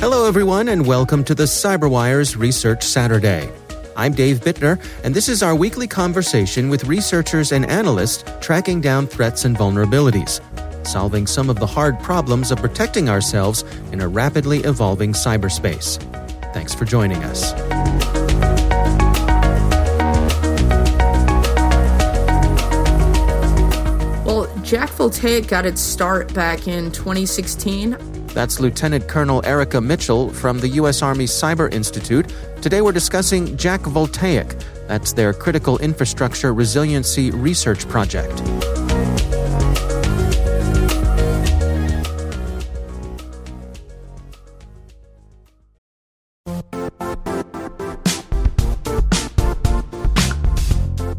Hello, everyone, and welcome to the CyberWire's Research Saturday. I'm Dave Bittner, and this is our weekly conversation with researchers and analysts tracking down threats and vulnerabilities, solving some of the hard problems of protecting ourselves in a rapidly evolving cyberspace. Thanks for joining us. Well, Jack Voltaic got its start back in 2016. That's Lieutenant Colonel Erica Mitchell from the U.S. Army Cyber Institute. Today we're discussing Jack Voltaic. That's their Critical Infrastructure Resiliency Research Project.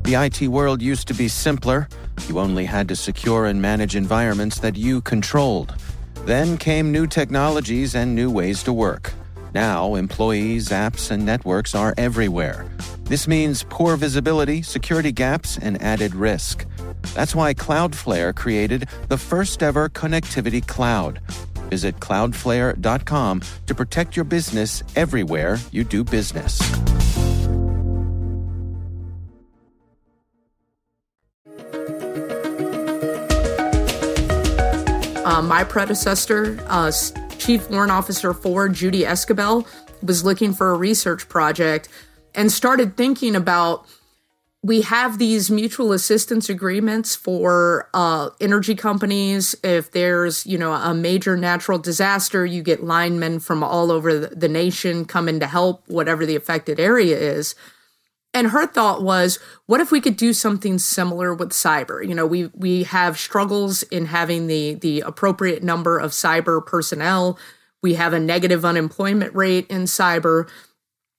The IT world used to be simpler. You only had to secure and manage environments that you controlled. Then came new technologies and new ways to work. Now, employees, apps, and networks are everywhere. This means poor visibility, security gaps, and added risk. That's why Cloudflare created the first-ever connectivity cloud. Visit cloudflare.com to protect your business everywhere you do business. My predecessor, Chief Warrant Officer 4, Judy Escobel, was looking for a research project and started thinking about, we have these mutual assistance agreements for energy companies. If there's, a major natural disaster, you get linemen from all over the nation coming to help whatever the affected area is. And her thought was, what if we could do something similar with cyber? We have struggles in having the appropriate number of cyber personnel. We have a negative unemployment rate in cyber.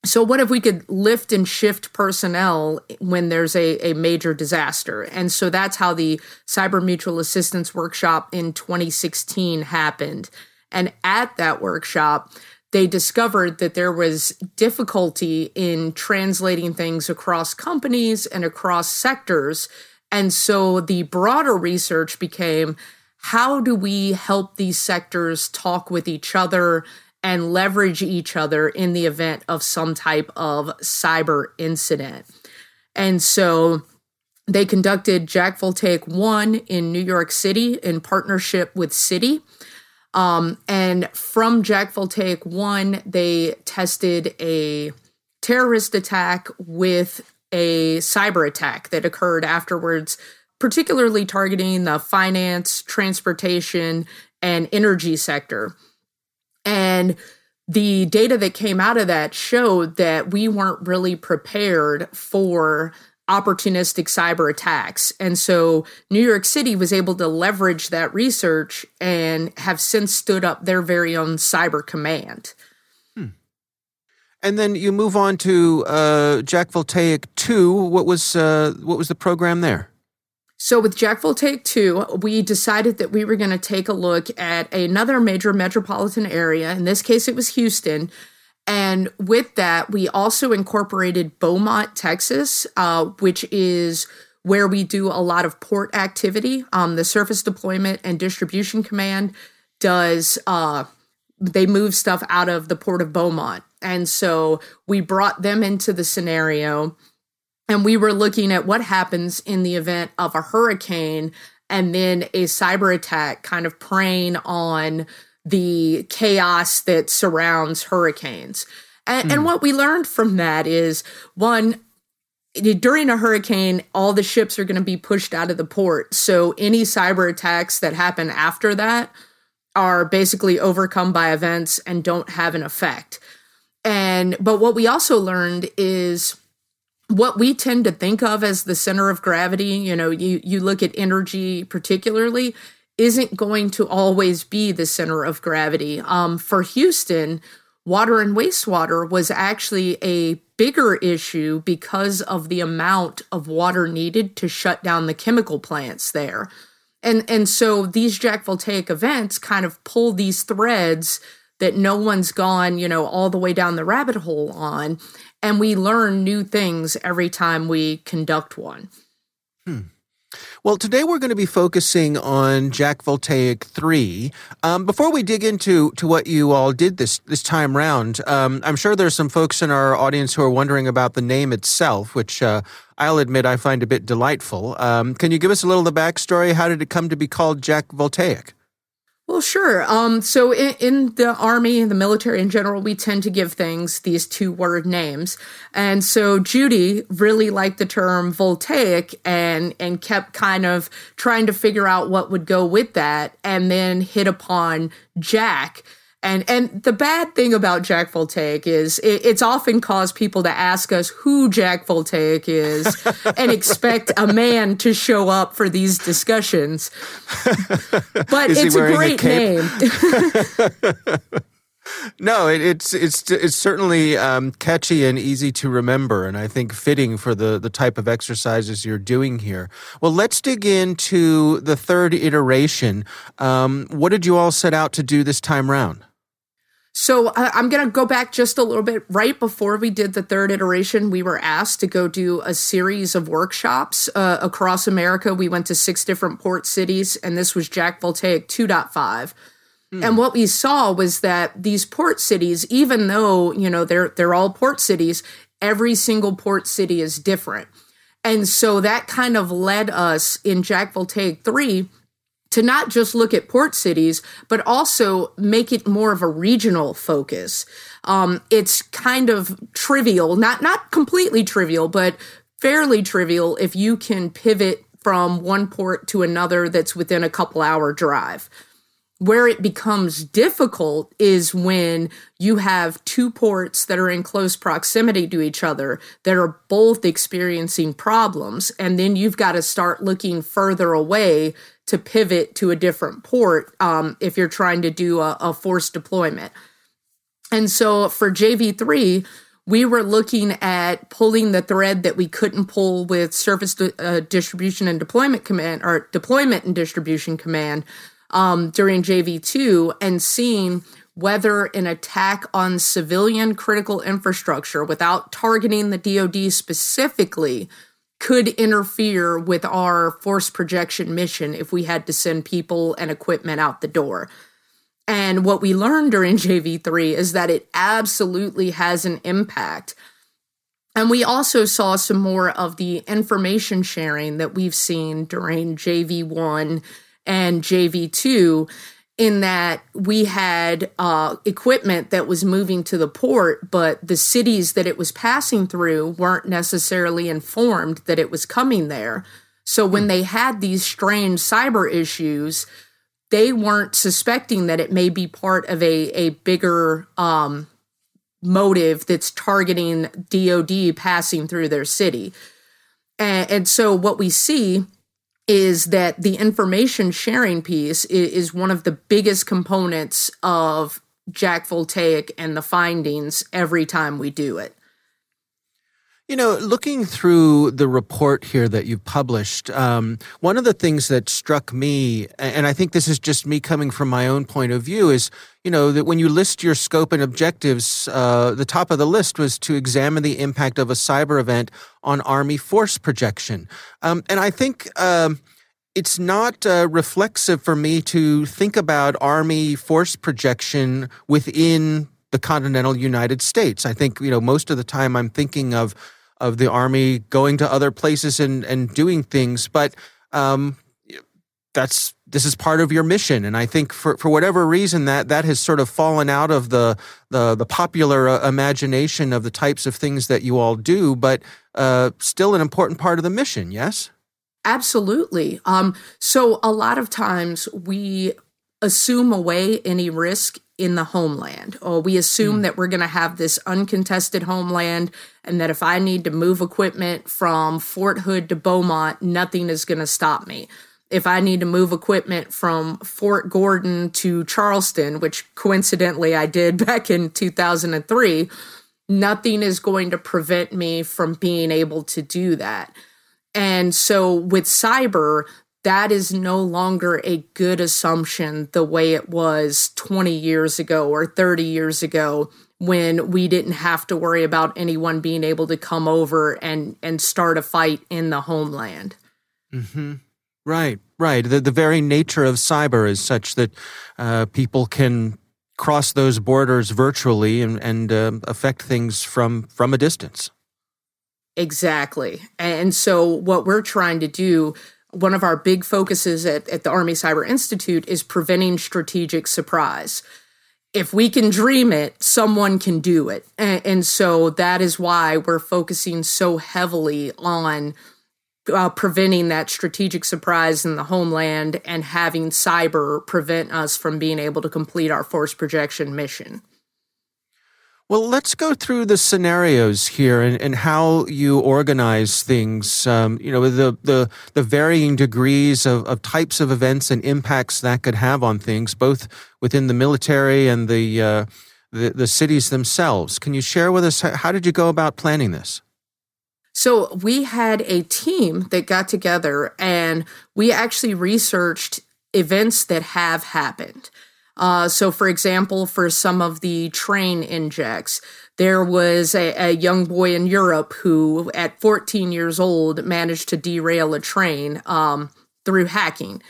So what if we could lift and shift personnel when there's a major disaster? And so that's how the Cyber Mutual Assistance Workshop in 2016 happened. And at that workshop, they discovered that there was difficulty in translating things across companies and across sectors. And so the broader research became, how do we help these sectors talk with each other and leverage each other in the event of some type of cyber incident? And so they conducted Jack Voltaic 1 in New York City in partnership with Citi. And from Jack Voltaic 1, they tested a terrorist attack with a cyber attack that occurred afterwards, particularly targeting the finance, transportation, and energy sector. And the data that came out of that showed that we weren't really prepared for opportunistic cyber attacks. And so New York City was able to leverage that research and have since stood up their very own cyber command. And then you move on to Jack Voltaic 2. What was the program there? So with Jack Voltaic 2, we decided that we were going to take a look at another major metropolitan area. In this case, it was Houston. And with that, we also incorporated Beaumont, Texas, which is where we do a lot of port activity. The Surface Deployment and Distribution Command does, they move stuff out of the port of Beaumont. And so we brought them into the scenario, and we were looking at what happens in the event of a hurricane and then a cyber attack, kind of preying on the chaos that surrounds hurricanes. And what we learned from that is, one, during a hurricane, all the ships are going to be pushed out of the port. So any cyber attacks that happen after that are basically overcome by events and don't have an effect. But what we also learned is what we tend to think of as the center of gravity, you know, you look at energy particularly, isn't going to always be the center of gravity. For Houston, water and wastewater was actually a bigger issue because of the amount of water needed to shut down the chemical plants there. And so these Jack Voltaic events kind of pull these threads that no one's gone, you know, all the way down the rabbit hole on, and we learn new things every time we conduct one. Well, today we're going to be focusing on Jack Voltaic 3. Before we dig into what you all did this time round, I'm sure there's some folks in our audience who are wondering about the name itself, which I'll admit I find a bit delightful. Can you give us a little of the backstory? How did it come to be called Jack Voltaic? Well, sure. So in the Army and the military in general, we tend to give things these two-word names. And so Judy really liked the term Voltaic and kept kind of trying to figure out what would go with that, and then hit upon Jack. And the bad thing about Jack Voltaic is it's often caused people to ask us who Jack Voltaic is and expect a man to show up for these discussions. But it's a great name. No, it's certainly catchy and easy to remember, and I think fitting for the type of exercises you're doing here. Well, let's dig into the third iteration. What did you all set out to do this time round? So I'm going to go back just a little bit. Right before we did the third iteration, we were asked to go do a series of workshops across America. We went to 6 different port cities, and this was Jack Voltaic 2.5. And what we saw was that these port cities, even though, you know, they're all port cities, every single port city is different. And so that kind of led us in Jack Voltaic 3 to not just look at port cities, but also make it more of a regional focus. It's kind of trivial, not completely trivial, but fairly trivial if you can pivot from one port to another that's within a couple hour drive. Where it becomes difficult is when you have 2 ports that are in close proximity to each other that are both experiencing problems, and then you've got to start looking further away to pivot to a different port if you're trying to do a forced deployment. And so for JV3, we were looking at pulling the thread that we couldn't pull with Surface Distribution and Deployment Command, or Deployment and Distribution Command, during JV2, and seeing whether an attack on civilian critical infrastructure without targeting the DoD specifically could interfere with our force projection mission if we had to send people and equipment out the door. And what we learned during JV3 is that it absolutely has an impact. And we also saw some more of the information sharing that we've seen during JV1 and JV2, in that we had equipment that was moving to the port, but the cities that it was passing through weren't necessarily informed that it was coming there. So when they had these strange cyber issues, they weren't suspecting that it may be part of a bigger motive that's targeting DoD passing through their city. And so what we see is that the information sharing piece is one of the biggest components of Jack Voltaic and the findings every time we do it. You know, looking through the report here that you published, one of the things that struck me, and I think this is just me coming from my own point of view, is, you know, that when you list your scope and objectives, the top of the list was to examine the impact of a cyber event on Army force projection. And I think it's not reflexive for me to think about Army force projection within the continental United States. I think, you know, most of the time I'm thinking of the Army going to other places and doing things, but this is part of your mission. And I think for whatever reason that has sort of fallen out of the popular imagination of the types of things that you all do, but still an important part of the mission, yes? Absolutely. So a lot of times we assume away any risk in the homeland, or we assume that we're going to have this uncontested homeland, and that if I need to move equipment from Fort Hood to Beaumont, nothing is going to stop me. If I need to move equipment from Fort Gordon to Charleston, which coincidentally I did back in 2003, nothing is going to prevent me from being able to do that. And so with cyber, that is no longer a good assumption the way it was 20 years ago or 30 years ago, when we didn't have to worry about anyone being able to come over and start a fight in the homeland. Mm-hmm. Right, right. The very nature of cyber is such that people can cross those borders virtually and affect things from a distance. Exactly. And so what we're trying to do, one of our big focuses at the Army Cyber Institute, is preventing strategic surprise. If we can dream it, someone can do it. And so that is why we're focusing so heavily on preventing that strategic surprise in the homeland and having cyber prevent us from being able to complete our force projection mission. Well, let's go through the scenarios here and how you organize things, you know, the varying degrees of types of events and impacts that could have on things, both within the military and the cities themselves. Can you share with us, how did you go about planning this? So we had a team that got together, and we actually researched events that have happened. So, for example, for some of the train injects, there was a young boy in Europe who, at 14 years old, managed to derail a train through hacking.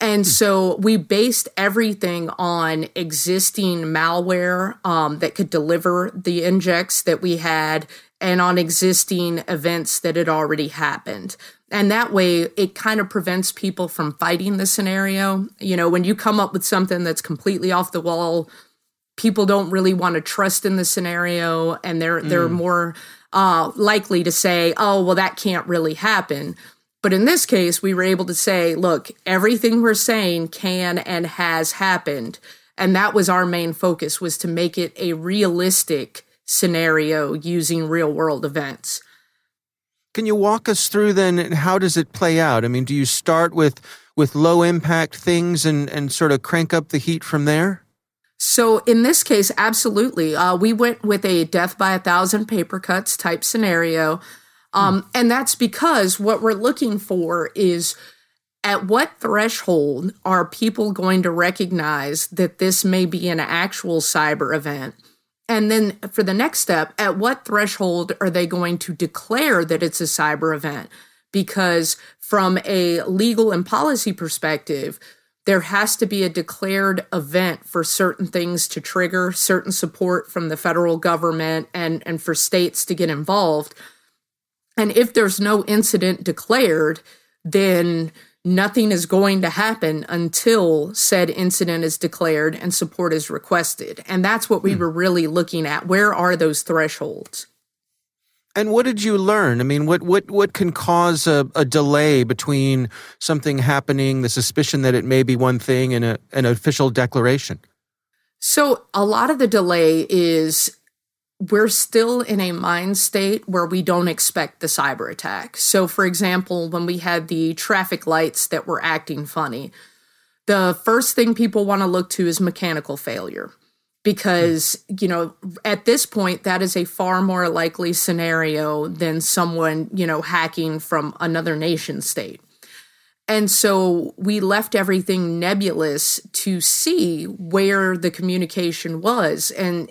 And so we based everything on existing malware that could deliver the injects that we had, and on existing events that had already happened. And that way, it kind of prevents people from fighting the scenario. You know, when you come up with something that's completely off the wall, people don't really want to trust in the scenario, and they're more likely to say, oh, well, that can't really happen. But in this case, we were able to say, look, everything we're saying can and has happened. And that was our main focus, was to make it a realistic scenario using real-world events. Can you walk us through then, and how does it play out? I mean, do you start with low impact things and sort of crank up the heat from there? So in this case, absolutely. We went with a death by 1,000 paper cuts type scenario. And that's because what we're looking for is, at what threshold are people going to recognize that this may be an actual cyber event? And then for the next step, at what threshold are they going to declare that it's a cyber event? Because from a legal and policy perspective, there has to be a declared event for certain things to trigger certain support from the federal government and for states to get involved. And if there's no incident declared, then nothing is going to happen until said incident is declared and support is requested. And that's what we were really looking at. Where are those thresholds? And what did you learn? I mean, what can cause a delay between something happening, the suspicion that it may be one thing, and an official declaration? So a lot of the delay is, we're still in a mind state where we don't expect the cyber attack. So, for example, when we had the traffic lights that were acting funny, the first thing people want to look to is mechanical failure. because, you know, at this point, that is a far more likely scenario than someone, you know, hacking from another nation state. And so we left everything nebulous to see where the communication was. And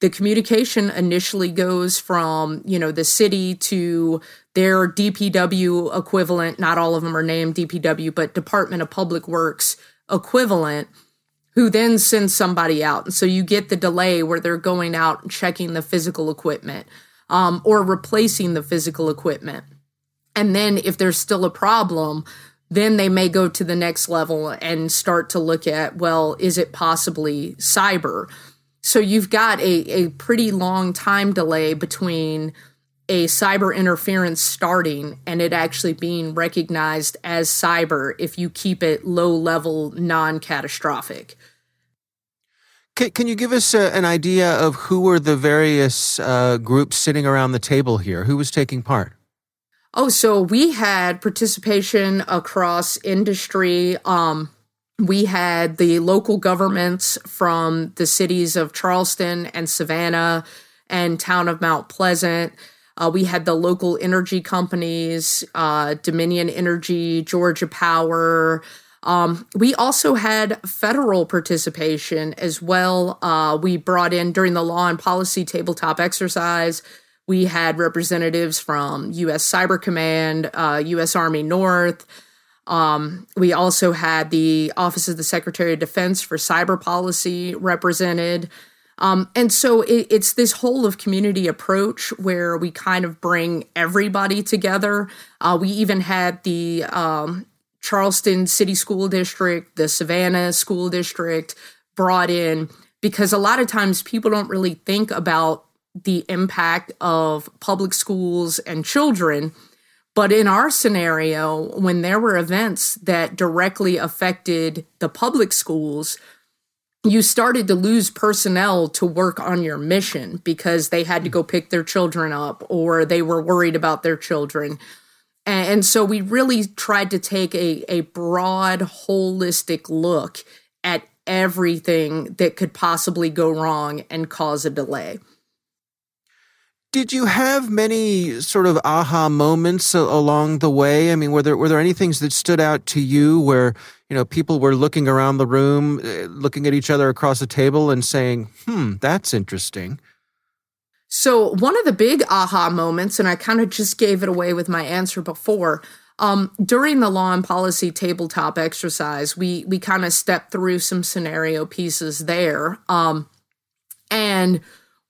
the communication initially goes from, you know, the city to their DPW equivalent. Not all of them are named DPW, but Department of Public Works equivalent, who then sends somebody out. And so you get the delay where they're going out and checking the physical equipment or replacing the physical equipment. And then if there's still a problem, then they may go to the next level and start to look at, well, is it possibly cyber? So you've got a pretty long time delay between a cyber interference starting and it actually being recognized as cyber if you keep it low-level, non-catastrophic. Can you give us an idea of who were the various groups sitting around the table here? Who was taking part? Oh, so we had participation across industry. We had the local governments from the cities of Charleston and Savannah and town of Mount Pleasant. We had the local energy companies, Dominion Energy, Georgia Power. We also had federal participation as well. We brought in during the law and policy tabletop exercise, we had representatives from U.S. Cyber Command, U.S. Army North. We also had the Office of the Secretary of Defense for Cyber Policy represented. And so it's this whole of community approach where we kind of bring everybody together. We even had the Charleston City School District, the Savannah School District brought in, because a lot of times people don't really think about the impact of public schools and children. But in our scenario, when there were events that directly affected the public schools, you started to lose personnel to work on your mission because they had to go pick their children up or they were worried about their children. And so we really tried to take a broad, holistic look at everything that could possibly go wrong and cause a delay. Did you have many sort of aha moments along the way? I mean, were there any things that stood out to you where, you know, people were looking around the room, looking at each other across the table and saying, that's interesting? So one of the big aha moments, and I kind of just gave it away with my answer before, during the law and policy tabletop exercise, we kind of stepped through some scenario pieces there. And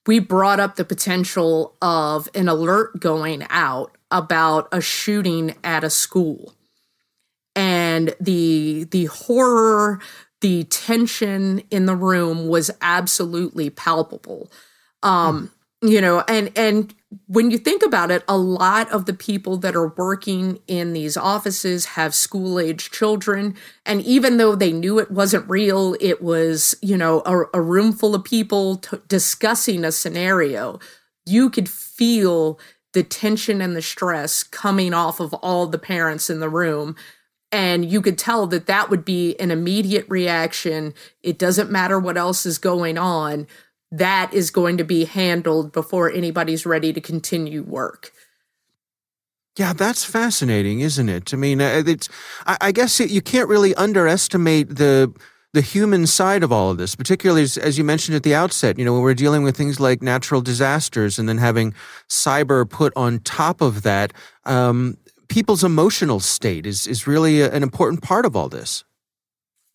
we brought up the potential of an alert going out about a shooting at a school. And the horror, the tension in the room was absolutely palpable. You know, and when you think about it, a lot of the people that are working in these offices have school-age children. And even though they knew it wasn't real, it was, you know, a room full of people discussing a scenario. You could feel the tension and the stress coming off of all the parents in the room. And you could tell that that would be an immediate reaction. It doesn't matter what else is going on. That is going to be handled before anybody's ready to continue work. Yeah, that's fascinating, isn't it? I mean, I guess you can't really underestimate the human side of all of this, particularly as you mentioned at the outset, you know, when we're dealing with things like natural disasters and then having cyber put on top of that, people's emotional state is really an important part of all this.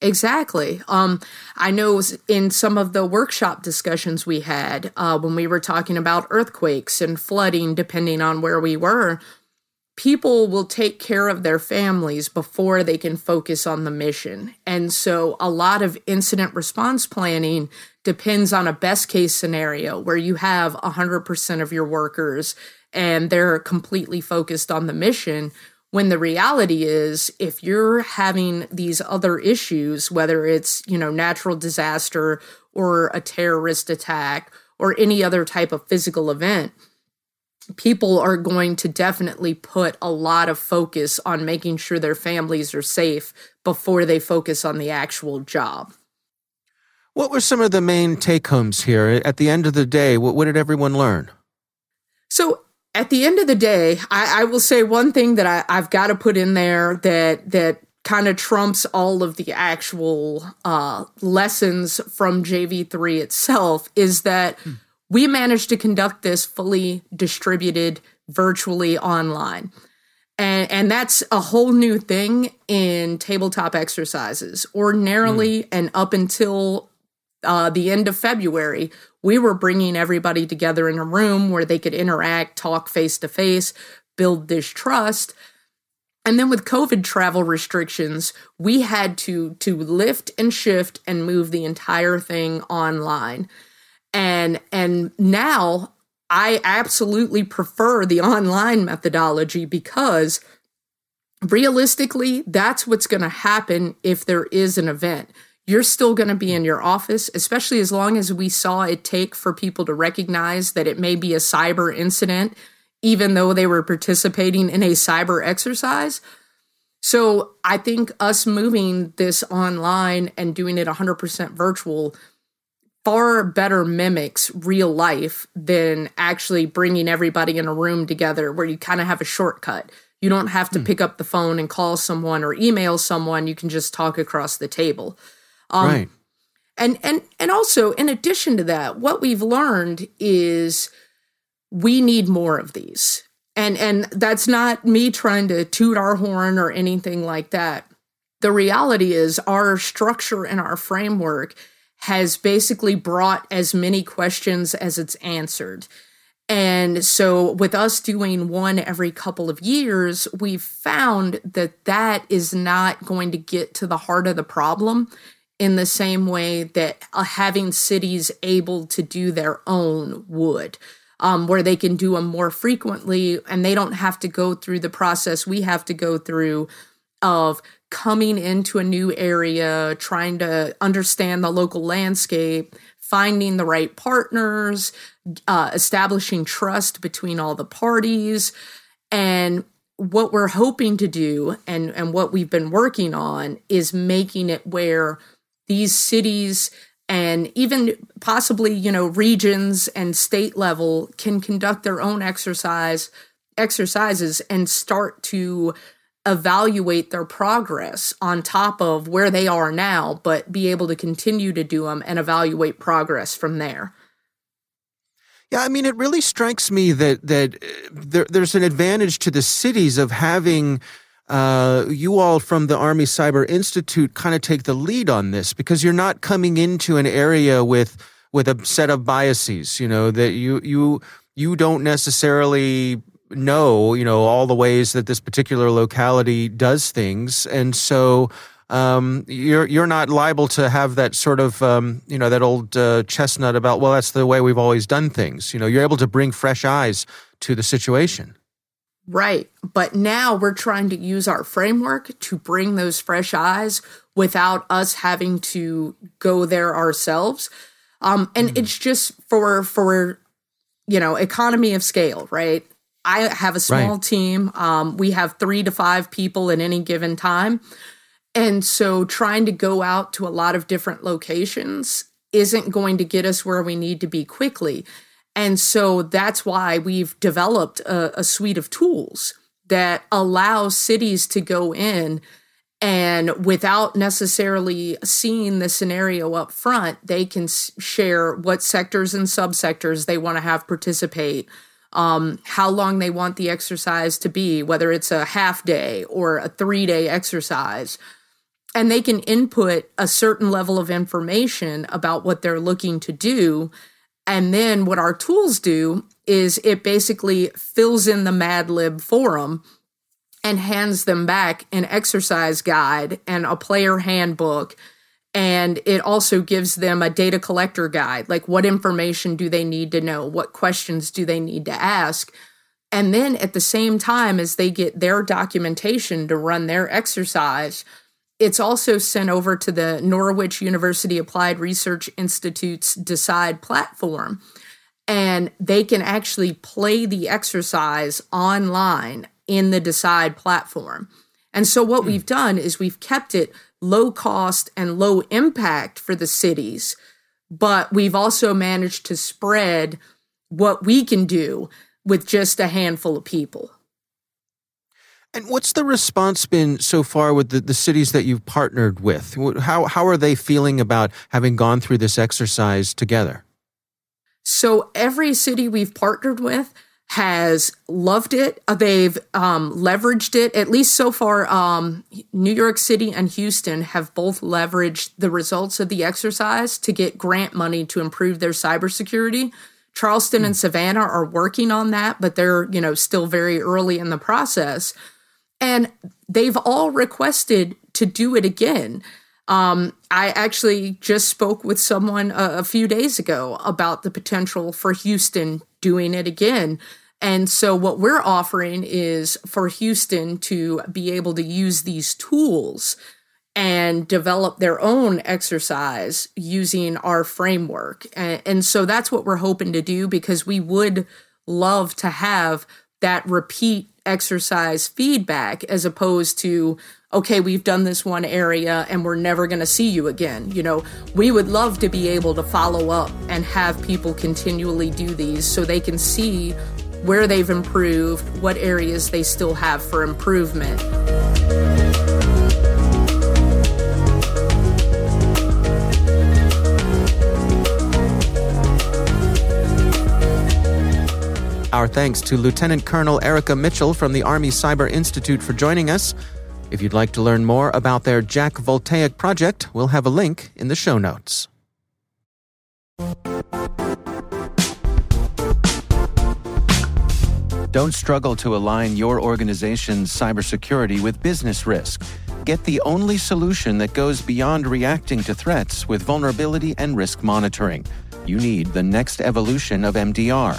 Exactly. I know in some of the workshop discussions we had when we were talking about earthquakes and flooding, depending on where we were, people will take care of their families before they can focus on the mission. And so a lot of incident response planning depends on a best case scenario where you have 100% of your workers and they're completely focused on the mission. When the reality is, if you're having these other issues, whether it's, you know, natural disaster or a terrorist attack or any other type of physical event, people are going to definitely put a lot of focus on making sure their families are safe before they focus on the actual job. What were some of the main take-homes here? At the end of the day, what did everyone learn? So at the end of the day, I will say one thing that I've got to put in there that kind of trumps all of the actual lessons from JV3 itself is that we managed to conduct this fully distributed virtually online. And that's a whole new thing in tabletop exercises. Ordinarily, and up until the end of February, we were bringing everybody together in a room where they could interact, talk face-to-face, build this trust. And then with COVID travel restrictions, we had to lift and shift and move the entire thing online. And now I absolutely prefer the online methodology because realistically, that's what's going to happen if there is an event. You're still going to be in your office, especially as long as we saw it take for people to recognize that it may be a cyber incident, even though they were participating in a cyber exercise. So I think us moving this online and doing it 100% virtual far better mimics real life than actually bringing everybody in a room together where you kind of have a shortcut. You don't have to pick up the phone and call someone or email someone. You can just talk across the table. Right. And also, in addition to that, what we've learned is we need more of these. And that's not me trying to toot our horn or anything like that. The reality is our structure and our framework has basically brought as many questions as it's answered. And so with us doing one every couple of years, we've found that is not going to get to the heart of the problem in the same way that having cities able to do their own would, where they can do them more frequently and they don't have to go through the process we have to go through of coming into a new area, trying to understand the local landscape, finding the right partners, establishing trust between all the parties. And what we're hoping to do and what we've been working on is making it where these cities and even possibly, regions and state level can conduct their own exercises and start to evaluate their progress on top of where they are now, but be able to continue to do them and evaluate progress from there. Yeah, I mean, it really strikes me that there's an advantage to the cities of having you all from the Army Cyber Institute kind of take the lead on this, because you're not coming into an area with a set of biases, that you don't necessarily know, all the ways that this particular locality does things. And so you're not liable to have that sort of, that old chestnut about, well, that's the way we've always done things. You're able to bring fresh eyes to the situation. Right. But now we're trying to use our framework to bring those fresh eyes without us having to go there ourselves. It's just for, economy of scale, right? I have a small team. We have 3 to 5 people at any given time. And so trying to go out to a lot of different locations isn't going to get us where we need to be quickly. And so that's why we've developed a suite of tools that allow cities to go in and without necessarily seeing the scenario up front, they can share what sectors and subsectors they want to have participate, how long they want the exercise to be, whether it's a half day or a 3-day exercise. And they can input a certain level of information about what they're looking to do. And then what our tools do is it basically fills in the Mad Lib for them and hands them back an exercise guide and a player handbook. And it also gives them a data collector guide, like what information do they need to know? What questions do they need to ask? And then at the same time as they get their documentation to run their exercise, it's also sent over to the Norwich University Applied Research Institute's Decide platform. And they can actually play the exercise online in the Decide platform. And so what we've done is we've kept it low cost and low impact for the cities, but we've also managed to spread what we can do with just a handful of people. And what's the response been so far with the cities that you've partnered with? How are they feeling about having gone through this exercise together? So every city we've partnered with has loved it. They've leveraged it, at least so far. New York City and Houston have both leveraged the results of the exercise to get grant money to improve their cybersecurity. Charleston and Savannah are working on that, but they're, you know, still very early in the process. And they've all requested to do it again. I actually just spoke with someone a few days ago about the potential for Houston doing it again. And so what we're offering is for Houston to be able to use these tools and develop their own exercise using our framework. And so that's what we're hoping to do, because we would love to have that repeat exercise feedback as opposed to, okay, we've done this one area and we're never going to see you again. You know, we would love to be able to follow up and have people continually do these so they can see where they've improved, what areas they still have for improvement. Our thanks to Lieutenant Colonel Erica Mitchell from the Army Cyber Institute for joining us. If you'd like to learn more about their Jack Voltaic project, we'll have a link in the show notes. Don't struggle to align your organization's cybersecurity with business risk. Get the only solution that goes beyond reacting to threats with vulnerability and risk monitoring. You need the next evolution of MDR.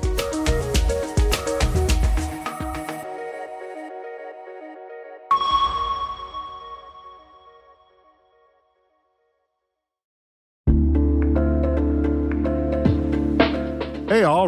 Hey all,